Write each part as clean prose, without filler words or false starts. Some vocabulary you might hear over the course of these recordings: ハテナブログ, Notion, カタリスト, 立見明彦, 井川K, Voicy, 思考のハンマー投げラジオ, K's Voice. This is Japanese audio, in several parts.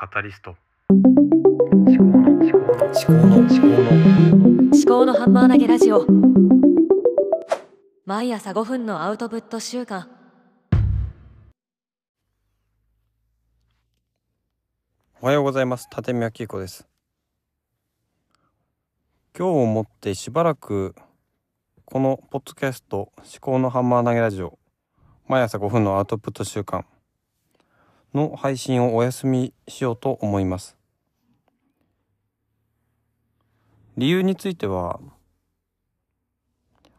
カタリスト思考のハンマー投げラジオ、毎朝5分のアウトプット習慣。おはようございます。立見明彦です。今日をもってしばらくこのポッドキャスト思考のハンマー投げラジオ毎朝5分のアウトプット習慣の配信をお休みしようと思います。理由については、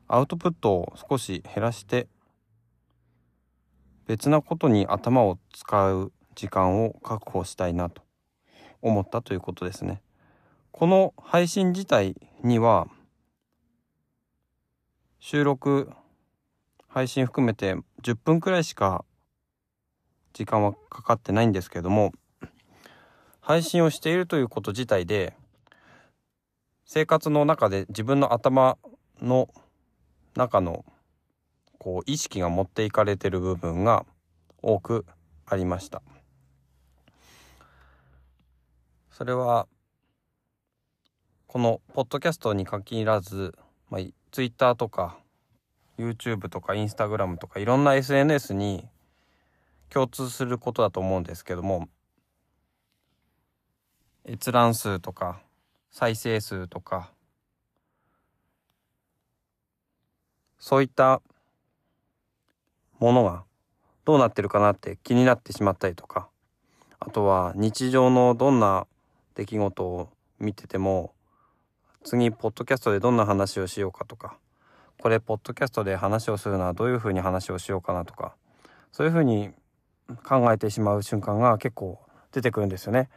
アウトプットを少し減らして別なことに頭を使う時間を確保したいなと思ったということですね。この配信自体には収録配信含めて10分くらいしか時間はかかってないんですけれども、配信をしているということ自体で生活の中で自分の頭の中のこう意識が持っていかれてる部分が多くありました。それはこのポッドキャストに限らず、Twitter とか YouTube とか Instagram とかいろんな SNS に共通することだと思うんですけども、閲覧数とか再生数とかそういったものがどうなってるかなって気になってしまったりとか、あとは日常のどんな出来事を見てても次ポッドキャストでどんな話をしようかとか、これポッドキャストで話をするならどういうふうに話をしようかなとか、そういうふうに考えてしまう瞬間が結構出てくるんですよね。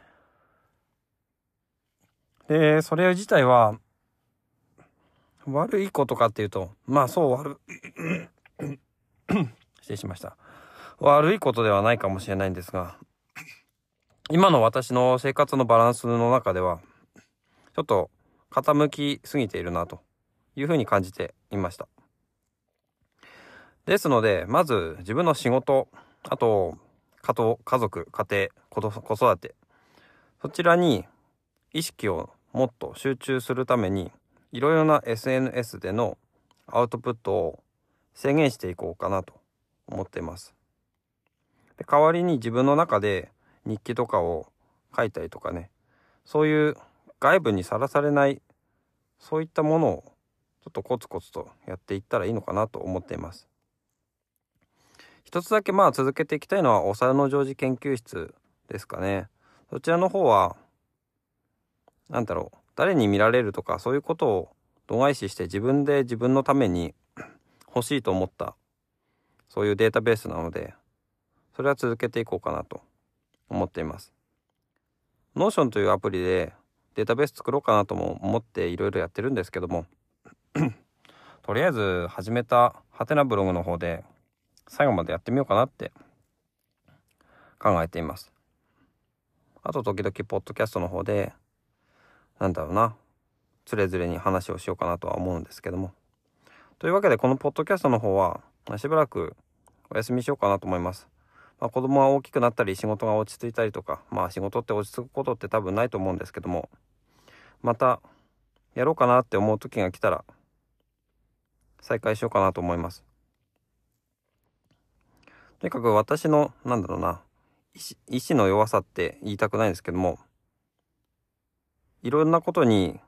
で、それ自体は悪いことかっていうと、失礼しました。悪いことではないかもしれないんですが、今の私の生活のバランスの中ではちょっと傾きすぎているなというふうに感じていました。ですので、まず自分の仕事、あと家族、家庭、子育て、そちらに意識をもっと集中するために、いろいろな SNS でのアウトプットを制限していこうかなと思っています。で、代わりに自分の中で日記とかを書いたりとかね、そういう外部にさらされない、そういったものをちょっとコツコツとやっていったらいいのかなと思っています。一つだけ続けていきたいのはお皿の常時研究室ですかね。そちらの方は誰に見られるとかそういうことを度外視して、自分で自分のために欲しいと思ったそういうデータベースなので、それは続けていこうかなと思っています。Notion というアプリでデータベース作ろうかなとも思っていろいろやってるんですけどもとりあえず始めたハテナブログの方で最後までやってみようかなって考えています。あと時々ポッドキャストの方でつれづれに話をしようかなとは思うんですけども、というわけでこのポッドキャストの方はしばらくお休みしようかなと思います。子供が大きくなったり仕事が落ち着いたりとか、仕事って落ち着くことって多分ないと思うんですけども、またやろうかなって思う時が来たら再開しようかなと思います。とにかく私の意志の弱さって言いたくないんですけども、いろんなことに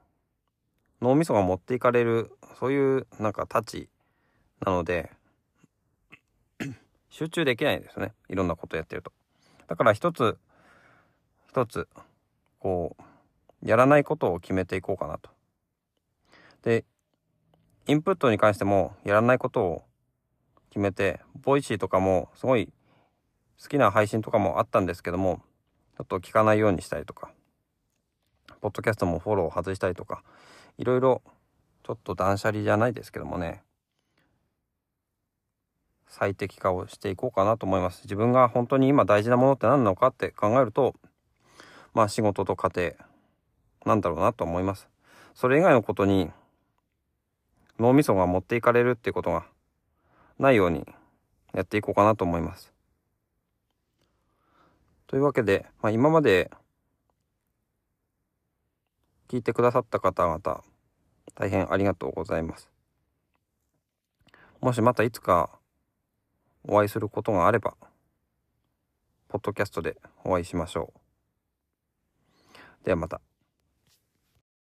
脳みそが持っていかれる、そういうたちなので集中できないんですね、いろんなことやってると。だから一つ一つやらないことを決めていこうかなと。で、インプットに関してもやらないことを決めて、ボイシーとかもすごい好きな配信とかもあったんですけども、ちょっと聞かないようにしたりとか、ポッドキャストもフォロー外したりとか、いろいろちょっと断捨離じゃないですけどもね、最適化をしていこうかなと思います。自分が本当に今大事なものって何なのかって考えると、仕事と家庭なんだろうなと思います。それ以外のことに脳みそが持っていかれるっていうことがないようにやっていこうかなと思います。というわけで、今まで聞いてくださった方々、大変ありがとうございます。もしまたいつかお会いすることがあれば、ポッドキャストでお会いしましょう。ではまた。